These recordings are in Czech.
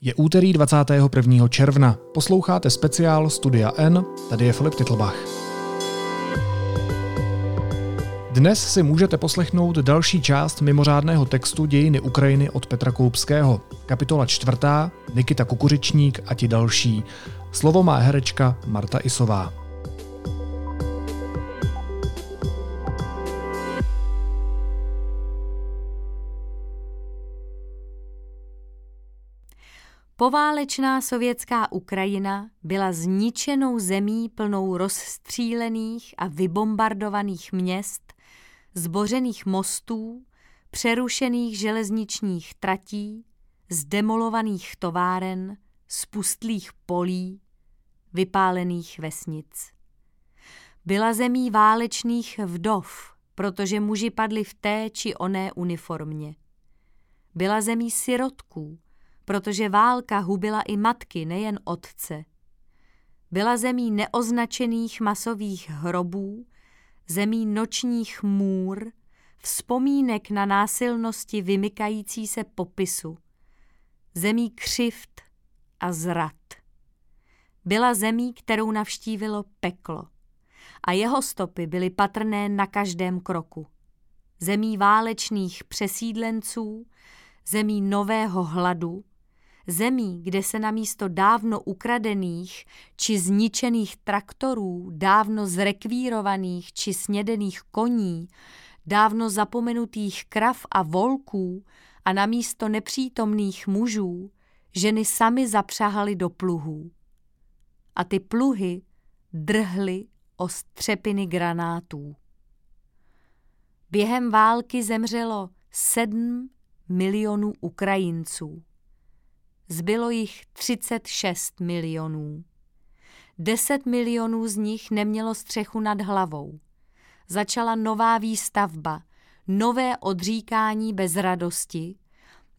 Je úterý 21. června. Posloucháte speciál Studia N, tady je Filip Titlbach. Dnes si můžete poslechnout další část mimořádného textu Dějiny Ukrajiny od Petra Kupského. Kapitola 4. Nikita Kukuřičník a ti další. Slovo má herečka Marta Isová. Poválečná sovětská Ukrajina byla zničenou zemí plnou rozstřílených a vybombardovaných měst, zbořených mostů, přerušených železničních tratí, zdemolovaných továren, spustlých polí, vypálených vesnic. Byla zemí válečných vdov, protože muži padli v té či oné uniformě. Byla zemí sirotků, protože válka hubila i matky, nejen otce. Byla zemí neoznačených masových hrobů, zemí nočních můr, vzpomínek na násilnosti vymykající se popisu, zemí křivd a zrad. Byla zemí, kterou navštívilo peklo a jeho stopy byly patrné na každém kroku. Zemí válečných přesídlenců, zemí nového hladu, zemí, kde se namísto dávno ukradených či zničených traktorů, dávno zrekvírovaných či snědených koní, dávno zapomenutých krav a volků a namísto nepřítomných mužů, ženy sami zapřahaly do pluhů. A ty pluhy drhly o střepiny granátů. Během války zemřelo 7 milionů Ukrajinců. Zbylo jich 36 milionů. 10 milionů z nich nemělo střechu nad hlavou. Začala nová výstavba, nové odříkání bez radosti,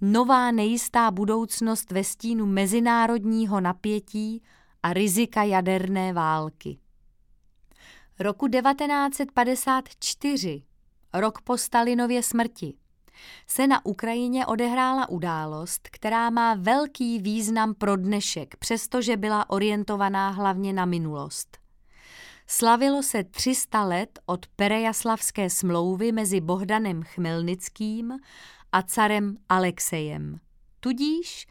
nová nejistá budoucnost ve stínu mezinárodního napětí a rizika jaderné války. Roku 1954, rok po Stalinově smrti, se na Ukrajině odehrála událost, která má velký význam pro dnešek, přestože byla orientovaná hlavně na minulost. Slavilo se 300 let od Perejaslavské smlouvy mezi Bohdanem Chmielnickým a carem Alexejem, tudíž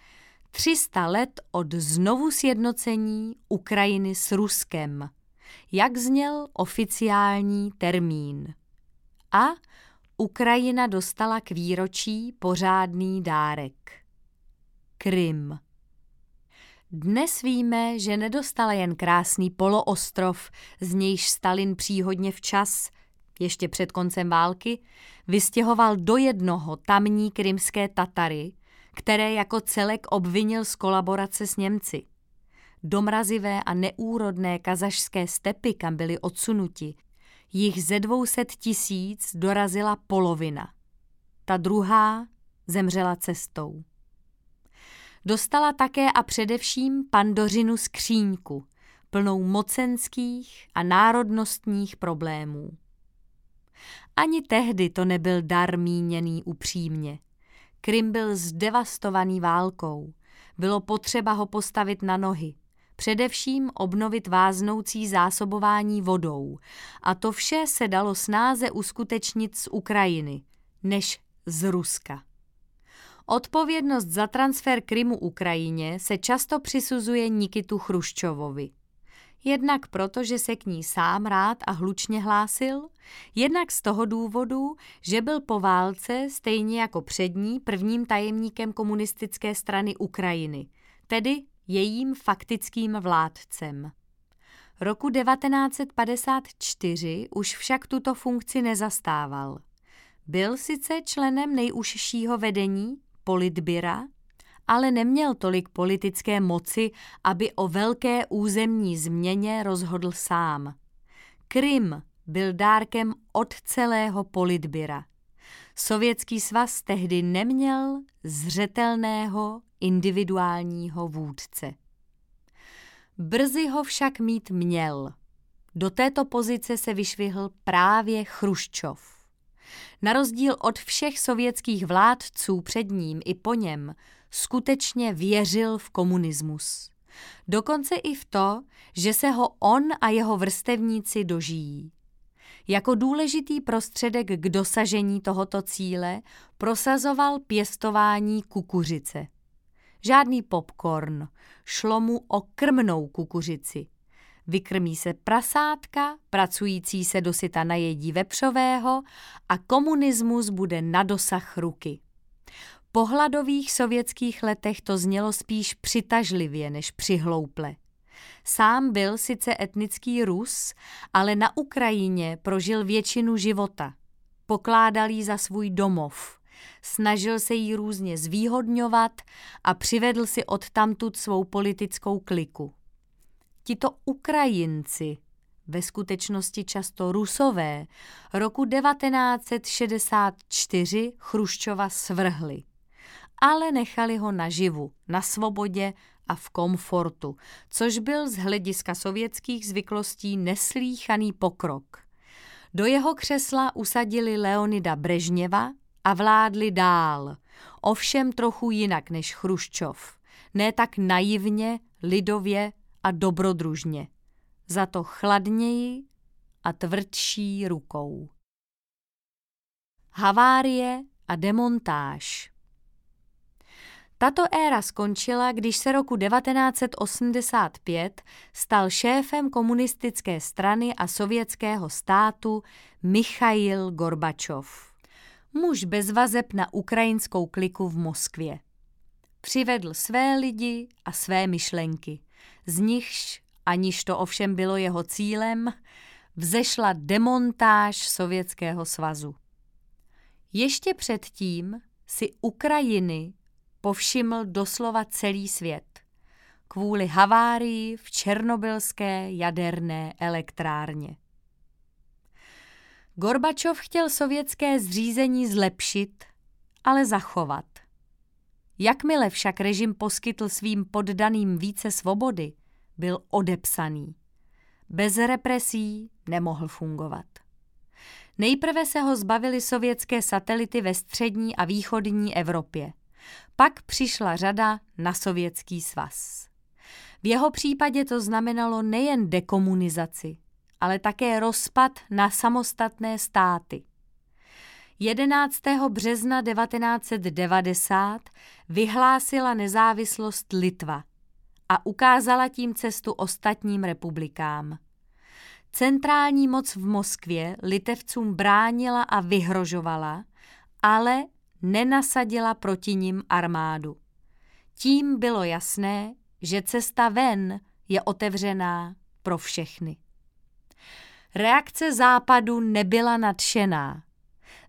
300 let od znovusjednocení Ukrajiny s Ruskem, jak zněl oficiální termín. A Ukrajina dostala k výročí pořádný dárek. Krym. Dnes víme, že nedostala jen krásný poloostrov, z nějž Stalin příhodně včas, ještě před koncem války, vystěhoval do jednoho tamní krymské Tatary, které jako celek obvinil z kolaborace s Němci. Do mrazivé a neúrodné kazašské stepy, kam byli odsunuti, jich ze 200 000 dorazila polovina. Ta druhá zemřela cestou. Dostala také a především Pandořinu skříňku, plnou mocenských a národnostních problémů. Ani tehdy to nebyl dar míněný upřímně. Krym byl zdevastovaný válkou. Bylo potřeba ho postavit na nohy. Především obnovit váznoucí zásobování vodou. A to vše se dalo snáze uskutečnit z Ukrajiny, než z Ruska. Odpovědnost za transfer Krymu Ukrajině se často přisuzuje Nikitu Chruščovovi. Jednak proto, že se k ní sám rád a hlučně hlásil, jednak z toho důvodu, že byl po válce, stejně jako před ní, prvním tajemníkem komunistické strany Ukrajiny, tedy jejím faktickým vládcem. Roku 1954 už však tuto funkci nezastával. Byl sice členem nejužšího vedení, politbyra, ale neměl tolik politické moci, aby o velké územní změně rozhodl sám. Krym byl dárkem od celého politbyra. Sovětský svaz tehdy neměl zřetelného individuálního vůdce. Brzy ho však mít měl. Do této pozice se vyšvihl právě Chruščov. Na rozdíl od všech sovětských vládců před ním i po něm skutečně věřil v komunismus. Dokonce i v to, že se ho on a jeho vrstevníci dožijí. Jako důležitý prostředek k dosažení tohoto cíle prosazoval pěstování kukuřice. Žádný popcorn, šlo mu o krmnou kukuřici. Vykrmí se prasátka, pracující se dosyta najedí vepřového a komunismus bude na dosah ruky. Po hladových sovětských letech to znělo spíš přitažlivě než přihlouple. Sám byl sice etnický Rus, ale na Ukrajině prožil většinu života. Pokládal ji za svůj domov. Snažil se jí různě zvýhodňovat a přivedl si odtamtud svou politickou kliku. Tito Ukrajinci, ve skutečnosti často Rusové, roku 1964 Chruščova svrhli, ale nechali ho naživu, na svobodě a v komfortu, což byl z hlediska sovětských zvyklostí neslýchaný pokrok. Do jeho křesla usadili Leonida Brežněva a vládli dál, ovšem trochu jinak než Chruščov, ne tak naivně, lidově a dobrodružně, za to chladněji a tvrdší rukou. Havárie a demontáž. Tato éra skončila, když se roku 1985 stal šéfem komunistické strany a sovětského státu Michail Gorbačov. Muž bez vazeb na ukrajinskou kliku v Moskvě. Přivedl své lidi a své myšlenky. Z nichž, aniž to ovšem bylo jeho cílem, vzešla demontáž Sovětského svazu. Ještě předtím si Ukrajiny povšiml doslova celý svět kvůli havárii v černobylské jaderné elektrárně. Gorbačov chtěl sovětské zřízení zlepšit, ale zachovat. Jakmile však režim poskytl svým poddaným více svobody, byl odepsaný. Bez represí nemohl fungovat. Nejprve se ho zbavili sovětské satelity ve střední a východní Evropě. Pak přišla řada na Sovětský svaz. V jeho případě to znamenalo nejen dekomunizaci, ale také rozpad na samostatné státy. 11. března 1990 vyhlásila nezávislost Litva a ukázala tím cestu ostatním republikám. Centrální moc v Moskvě litevcům bránila a vyhrožovala, ale nenasadila proti nim armádu. Tím bylo jasné, že cesta ven je otevřená pro všechny. Reakce Západu nebyla nadšená.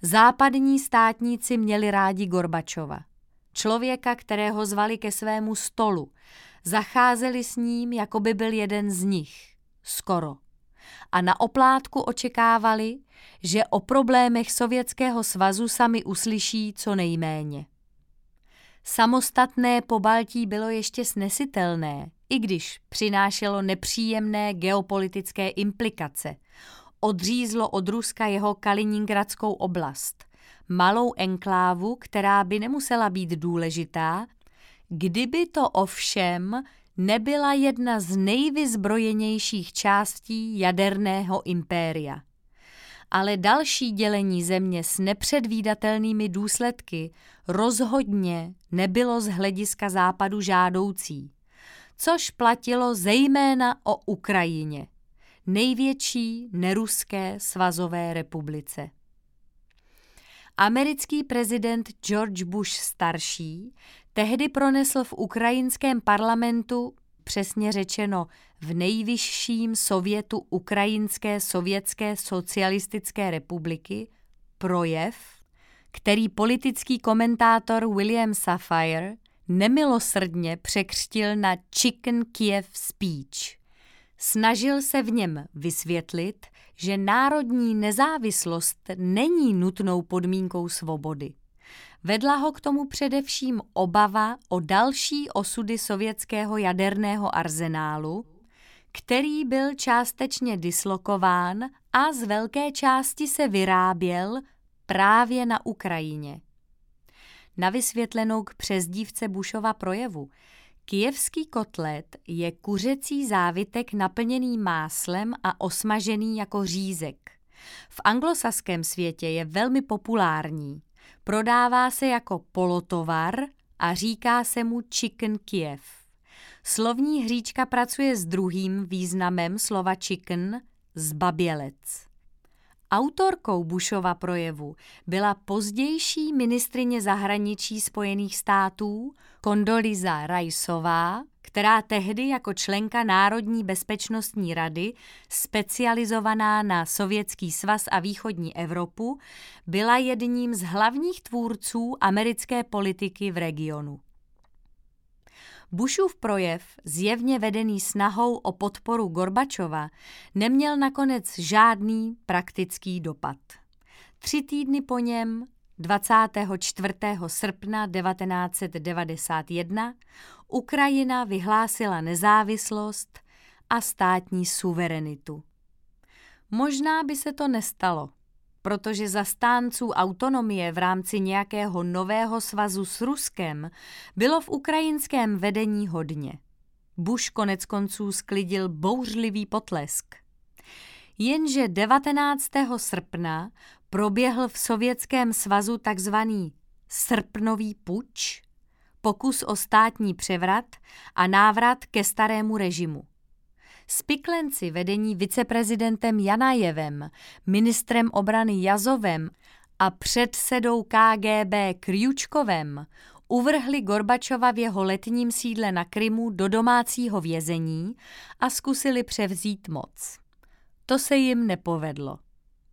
Západní státníci měli rádi Gorbačova, člověka, kterého zvali ke svému stolu. Zacházeli s ním, jako by byl jeden z nich, skoro. A na oplátku očekávali, že o problémech Sovětského svazu sami uslyší co nejméně. Samostatné Pobaltí bylo ještě snesitelné, i když přinášelo nepříjemné geopolitické implikace. Odřízlo od Ruska jeho Kaliningradskou oblast, malou enklávu, která by nemusela být důležitá, kdyby to ovšem nebyla jedna z nejvyzbrojenějších částí jaderného impéria. Ale další dělení země s nepředvídatelnými důsledky rozhodně nebylo z hlediska Západu žádoucí, což platilo zejména o Ukrajině, největší neruské svazové republice. Americký prezident George Bush starší tehdy pronesl v ukrajinském parlamentu, přesně řečeno v nejvyšším sovětu Ukrajinské sovětské socialistické republiky, projev, který politický komentátor William Sapphire nemilosrdně překřtil na Chicken Kiev speech. Snažil se v něm vysvětlit, že národní nezávislost není nutnou podmínkou svobody. Vedla ho k tomu především obava o další osudy sovětského jaderného arzenálu, který byl částečně dislokován a z velké části se vyráběl právě na Ukrajině. Na vysvětlenou k přezdívce Bushova projevu, kijevský kotlet je kuřecí závitek naplněný máslem a osmažený jako řízek. V anglosaském světě je velmi populární. Prodává se jako polotovar a říká se mu chicken Kiev. Slovní hříčka pracuje s druhým významem slova chicken, zbabělec. Autorkou Bushova projevu byla pozdější ministryně zahraničí Spojených států Condoleezza Riceová, která tehdy jako členka Národní bezpečnostní rady, specializovaná na Sovětský svaz a východní Evropu, byla jedním z hlavních tvůrců americké politiky v regionu. Bushův projev, zjevně vedený snahou o podporu Gorbačova, neměl nakonec žádný praktický dopad. 3 týdny po něm, 24. srpna 1991, Ukrajina vyhlásila nezávislost a státní suverenitu. Možná by se to nestalo, protože zastánců autonomie v rámci nějakého nového svazu s Ruskem bylo v ukrajinském vedení hodně. Bush koneckonců sklidil bouřlivý potlesk. Jenže 19. srpna proběhl v Sovětském svazu takzvaný srpnový puč, pokus o státní převrat a návrat ke starému režimu. Spiklenci vedení viceprezidentem Janajevem, ministrem obrany Jazovem a předsedou KGB Kryučkovem uvrhli Gorbačova v jeho letním sídle na Krymu do domácího vězení a zkusili převzít moc. To se jim nepovedlo.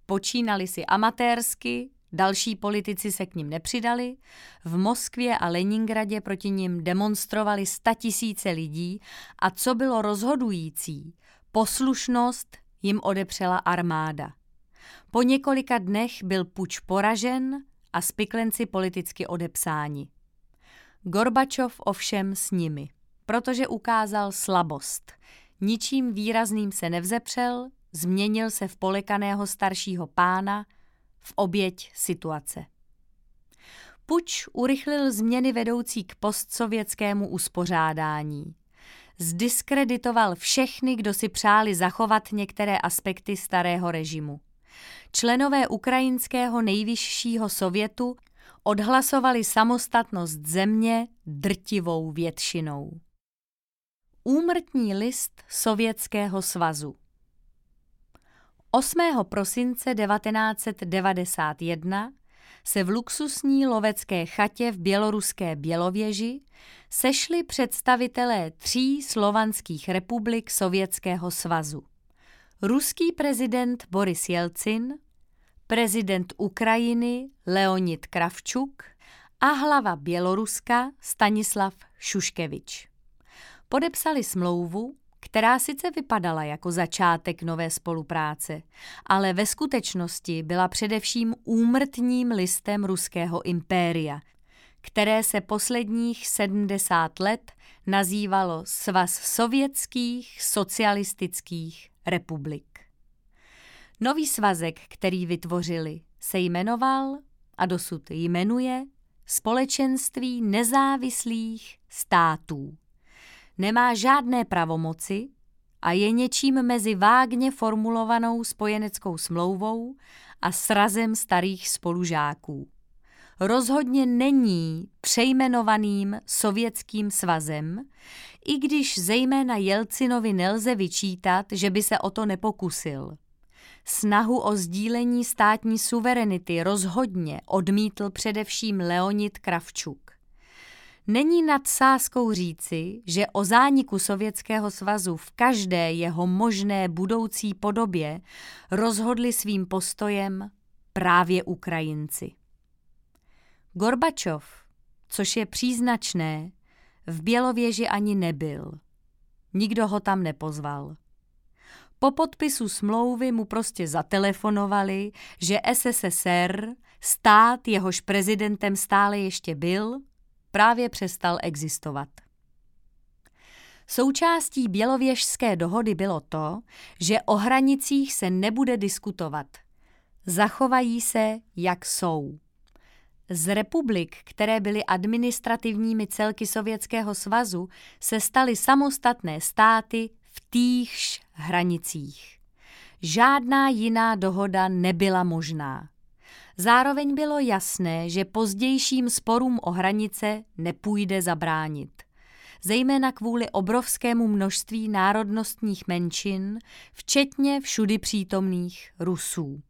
Počínali si amatérsky, další politici se k nim nepřidali, v Moskvě a Leningradě proti nim demonstrovali 100 000 lidí a co bylo rozhodující, poslušnost jim odepřela armáda. Po několika dnech byl puč poražen a spiklenci politicky odepsáni. Gorbačov ovšem s nimi, protože ukázal slabost. Ničím výrazným se nevzepřel, změnil se v polekaného staršího pána, v oběť situace. Puč urychlil změny vedoucí k postsovětskému uspořádání. Zdiskreditoval všechny, kdo si přáli zachovat některé aspekty starého režimu. Členové ukrajinského nejvyššího sovětu odhlasovali samostatnost země drtivou většinou. Úmrtní list Sovětského svazu. 8. prosince 1991 se v luxusní lovecké chatě v běloruské Bělověži sešli představitelé 3 slovanských republik Sovětského svazu. Ruský prezident Boris Jelcin, prezident Ukrajiny Leonid Kravčuk a hlava Běloruska Stanislav Šuškevič. Podepsali smlouvu, která sice vypadala jako začátek nové spolupráce, ale ve skutečnosti byla především úmrtním listem ruského impéria, které se posledních 70 let nazývalo Svaz sovětských socialistických republik. Nový svazek, který vytvořili, se jmenoval a dosud jmenuje Společenství nezávislých států. Nemá žádné pravomoci a je něčím mezi vágně formulovanou spojeneckou smlouvou a srazem starých spolužáků. Rozhodně není přejmenovaným Sovětským svazem, i když zejména Jelcinovi nelze vyčítat, že by se o to nepokusil. Snahu o sdílení státní suverenity rozhodně odmítl především Leonid Kravčuk. Není nad sázkou říci, že o zániku Sovětského svazu v každé jeho možné budoucí podobě rozhodli svým postojem právě Ukrajinci. Gorbačov, což je příznačné, v Bělověži ani nebyl. Nikdo ho tam nepozval. Po podpisu smlouvy mu prostě zatelefonovali, že SSSR, stát jehož prezidentem stále ještě byl, právě přestal existovat. Součástí Bělověžské dohody bylo to, že o hranicích se nebude diskutovat. zachovají se, jak jsou. Z republik, které byly administrativními celky Sovětského svazu, se staly samostatné státy v týchž hranicích. Žádná jiná dohoda nebyla možná. Zároveň bylo jasné, že pozdějším sporům o hranice nepůjde zabránit. Zejména kvůli obrovskému množství národnostních menšin, včetně všudy přítomných Rusů.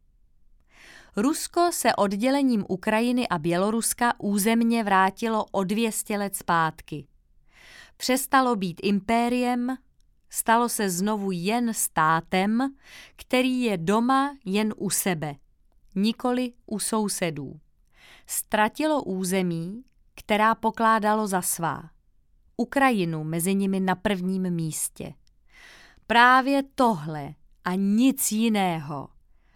Rusko se oddělením Ukrajiny a Běloruska územně vrátilo o 200 let zpátky. Přestalo být impériem, stalo se znovu jen státem, který je doma jen u sebe, nikoli u sousedů. Ztratilo území, která pokládalo za svá. Ukrajinu mezi nimi na prvním místě. Právě tohle a nic jiného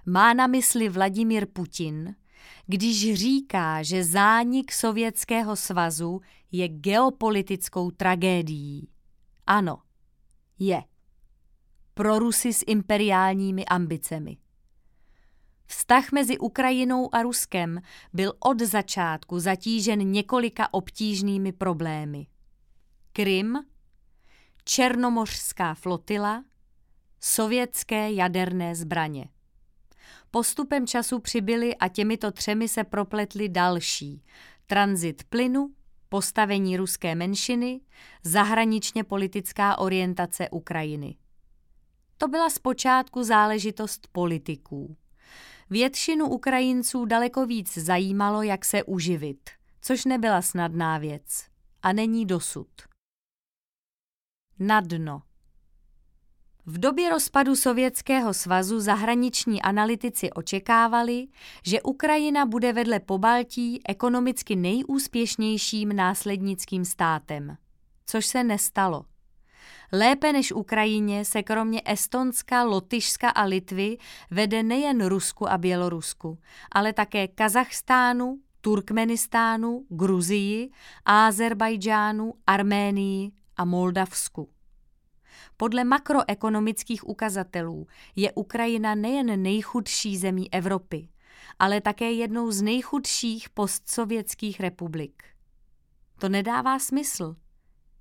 má na mysli Vladimír Putin, když říká, že zánik Sovětského svazu je geopolitickou tragédií. Ano, je. Pro Rusy s imperiálními ambicemi. Vztah mezi Ukrajinou a Ruskem byl od začátku zatížen několika obtížnými problémy. Krym, Černomořská flotila, sovětské jaderné zbraně. Postupem času přibyly a těmito třemi se propletly další. Tranzit plynu, postavení ruské menšiny, zahraničně politická orientace Ukrajiny. To byla zpočátku záležitost politiků. Většinu Ukrajinců daleko víc zajímalo, jak se uživit, což nebyla snadná věc a není dosud. Na dno. V době rozpadu Sovětského svazu zahraniční analytici očekávali, že Ukrajina bude vedle Pobaltí ekonomicky nejúspěšnějším následnickým státem, což se nestalo. Lépe než Ukrajině se kromě Estonska, Lotyšska a Litvy vede nejen Rusku a Bělorusku, ale také Kazachstánu, Turkmenistánu, Gruzii, Ázerbájdžánu, Arménii a Moldavsku. Podle makroekonomických ukazatelů je Ukrajina nejen nejchudší zemí Evropy, ale také jednou z nejchudších postsovětských republik. To nedává smysl.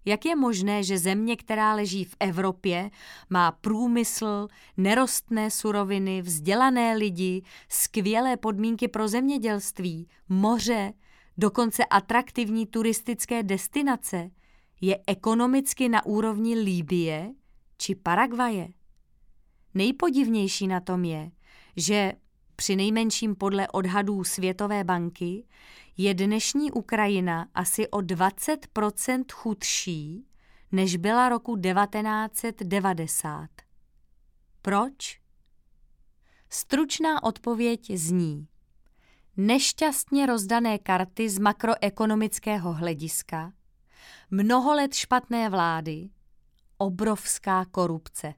Jak je možné, že země, která leží v Evropě, má průmysl, nerostné suroviny, vzdělané lidi, skvělé podmínky pro zemědělství, moře, dokonce atraktivní turistické destinace, je ekonomicky na úrovni Libye či Paraguaje? Nejpodivnější na tom je, že přinejmenším podle odhadů Světové banky je dnešní Ukrajina asi o 20% chudší, než byla roku 1990. Proč? Stručná odpověď zní: nešťastně rozdané karty z makroekonomického hlediska, mnoho let špatné vlády, obrovská korupce.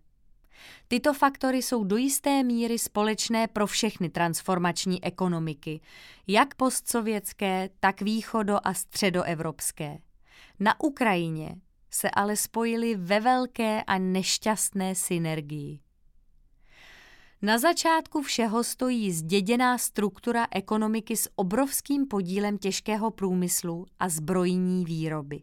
Tyto faktory jsou do jisté míry společné pro všechny transformační ekonomiky, jak postsovětské, tak východo- a středoevropské. Na Ukrajině se ale spojily ve velké a nešťastné synergii. Na začátku všeho stojí zděděná struktura ekonomiky s obrovským podílem těžkého průmyslu a zbrojní výroby.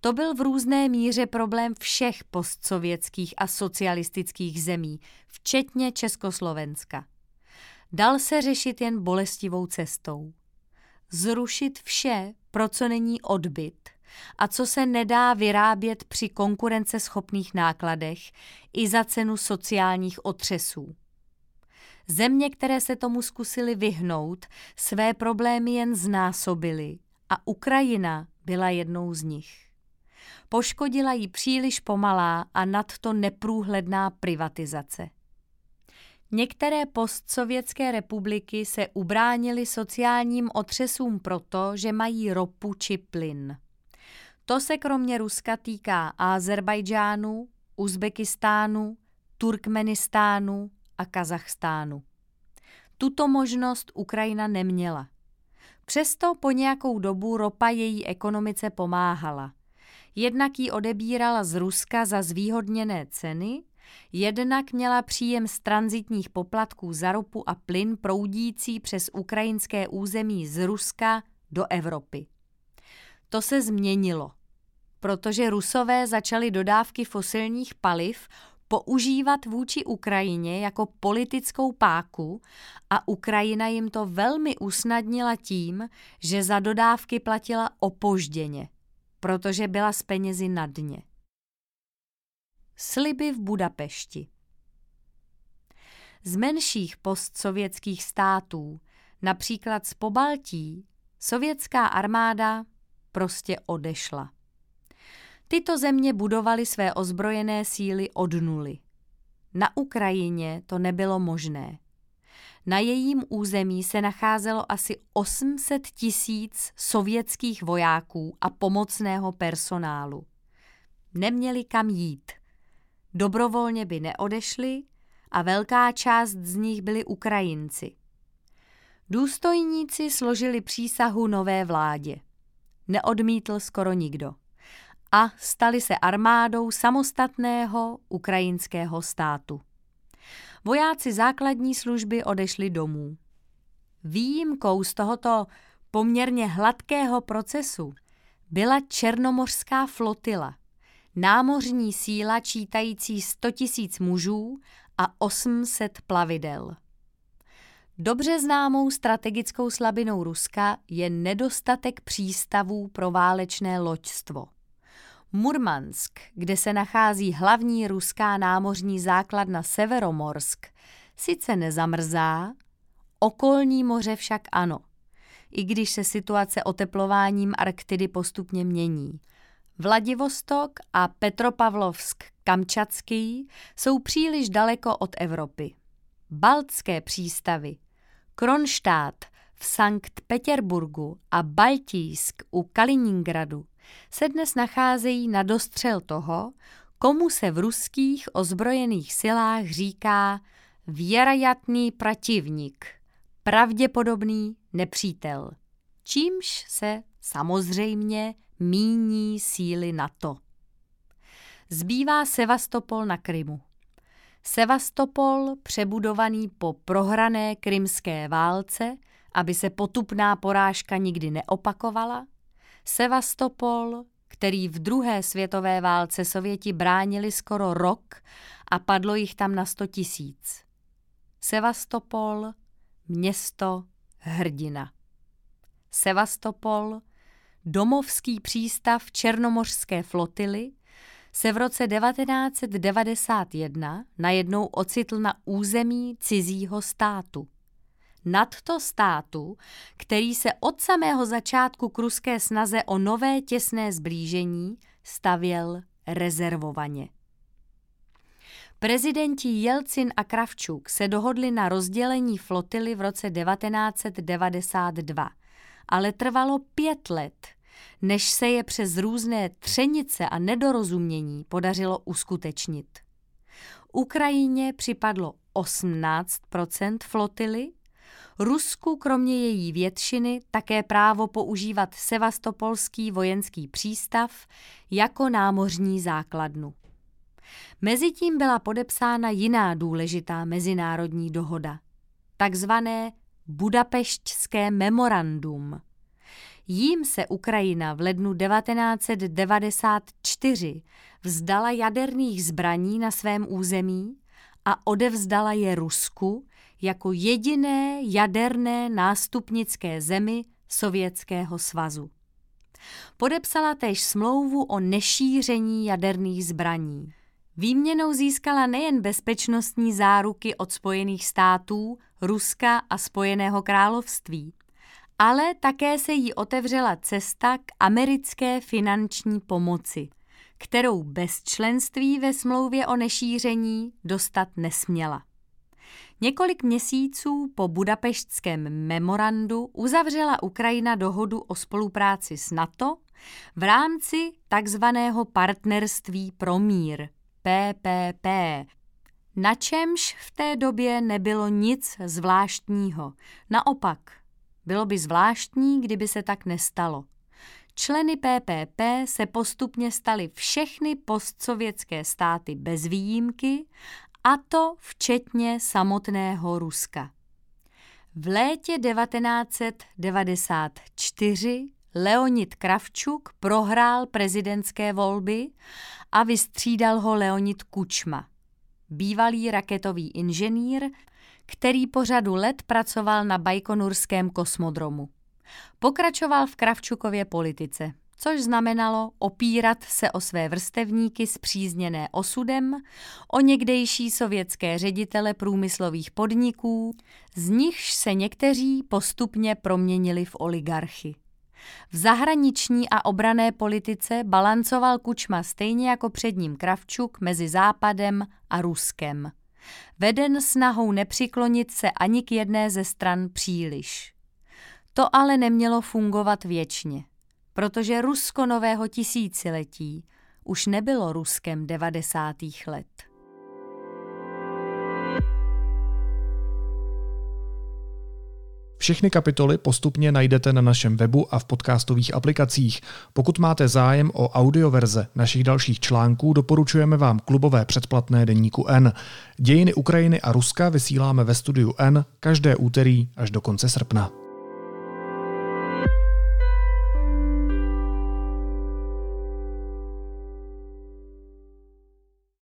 To byl v různé míře problém všech postsovětských a socialistických zemí, včetně Československa. Dal se řešit jen bolestivou cestou. Zrušit vše, pro co není odbyt a co se nedá vyrábět při konkurenceschopných nákladech i za cenu sociálních otřesů. Země, které se tomu zkusily vyhnout, své problémy jen znásobily a Ukrajina byla jednou z nich. Poškodila ji příliš pomalá a nadto neprůhledná privatizace. Některé postsovětské republiky se ubránily sociálním otřesům proto, že mají ropu či plyn. To se kromě Ruska týká Ázerbájdžánu, Uzbekistánu, Turkmenistánu a Kazachstánu. Tuto možnost Ukrajina neměla. Přesto po nějakou dobu ropa její ekonomice pomáhala. Jednak ji odebírala z Ruska za zvýhodněné ceny Jednak měla příjem z tranzitních poplatků za ropu a plyn proudící přes ukrajinské území z Ruska do Evropy. To se změnilo, protože Rusové začali dodávky fosilních paliv používat vůči Ukrajině jako politickou páku a Ukrajina jim to velmi usnadnila tím, že za dodávky platila opožděně, protože byla s penězi na dně. Sliby v Budapešti. Z menších postsovětských států, například z Pobaltí, sovětská armáda prostě odešla. Tyto země budovaly své ozbrojené síly od nuly. Na Ukrajině to nebylo možné. Na jejím území se nacházelo asi 800 000 sovětských vojáků a pomocného personálu. Neměli kam jít. Dobrovolně by neodešli a velká část z nich byli Ukrajinci. Důstojníci složili přísahu nové vládě. Neodmítl skoro nikdo. A stali se armádou samostatného ukrajinského státu. Vojáci základní služby odešli domů. Výjimkou z tohoto poměrně hladkého procesu byla černomořská flotila, námořní síla čítající 100 000 mužů a 800 plavidel. Dobře známou strategickou slabinou Ruska je nedostatek přístavů pro válečné loďstvo. Murmansk, kde se nachází hlavní ruská námořní základna Severomorsk, sice nezamrzá, okolní moře však ano, i když se situace oteplováním Arktidy postupně mění. Vladivostok a Petropavlovsk-Kamčatský jsou příliš daleko od Evropy. Baltské přístavy, Kronštát v Sankt Petěrburgu a Baltísk u Kaliningradu se dnes nacházejí na dostřel toho, komu se v ruských ozbrojených silách říká věrojatný protivník, pravděpodobný nepřítel, čímž se samozřejmě míní síly NATO. Zbývá Sevastopol na Krymu. Sevastopol, přebudovaný po prohrané krymské válce, aby se potupná porážka nikdy neopakovala, Sevastopol, který v druhé světové válce Sověti bránili skoro rok a padlo jich tam na 100 000. Sevastopol, město, hrdina. Sevastopol, domovský přístav černomořské flotily, se v roce 1991 najednou ocitl na území cizího státu. Nadto státu, který se od samého začátku k ruské snaze o nové těsné sblížení stavěl rezervovaně. Prezidenti Jelcin a Kravčuk se dohodli na rozdělení flotily v roce 1992, ale trvalo 5 let, než se je přes různé třenice a nedorozumění podařilo uskutečnit. Ukrajině připadlo 18% flotily, Rusku kromě její většiny také právo používat sevastopolský vojenský přístav jako námořní základnu. Mezitím byla podepsána jiná důležitá mezinárodní dohoda, takzvané Budapeštské memorandum. Jím se Ukrajina v lednu 1994 vzdala jaderných zbraní na svém území a odevzdala je Rusku jako jediné jaderné nástupnické zemi Sovětského svazu. Podepsala též smlouvu o nešíření jaderných zbraní. Výměnou získala nejen bezpečnostní záruky od Spojených států, Ruska a Spojeného království, ale také se jí otevřela cesta k americké finanční pomoci, kterou bez členství ve smlouvě o nešíření dostat nesměla. Několik měsíců po budapeštském memorandu uzavřela Ukrajina dohodu o spolupráci s NATO v rámci takzvaného partnerství pro mír, PPP, na čemž v té době nebylo nic zvláštního. Naopak, bylo by zvláštní, kdyby se tak nestalo. členy PPP se postupně staly všechny postsovětské státy bez výjimky, a to včetně samotného Ruska. V létě 1994 Leonid Kravčuk prohrál prezidentské volby a vystřídal ho Leonid Kučma, bývalý raketový inženýr, který po řadu let pracoval na Bajkonurském kosmodromu. Pokračoval v Kravčukově politice, což znamenalo opírat se o své vrstevníky spřízněné osudem, o někdejší sovětské ředitele průmyslových podniků, z nichž se někteří postupně proměnili v oligarchy. V zahraniční a obranné politice balancoval Kučma stejně jako před ním Kravčuk mezi Západem a Ruskem, veden snahou nepřiklonit se ani k jedné ze stran příliš. To ale nemělo fungovat věčně, protože Rusko nového tisíciletí už nebylo Ruskem 90. let. Všechny kapitoly postupně najdete na našem webu a v podcastových aplikacích. Pokud máte zájem o audioverze našich dalších článků, doporučujeme vám klubové předplatné Deníku N. Dějiny Ukrajiny a Ruska vysíláme ve studiu N každé úterý až do konce srpna.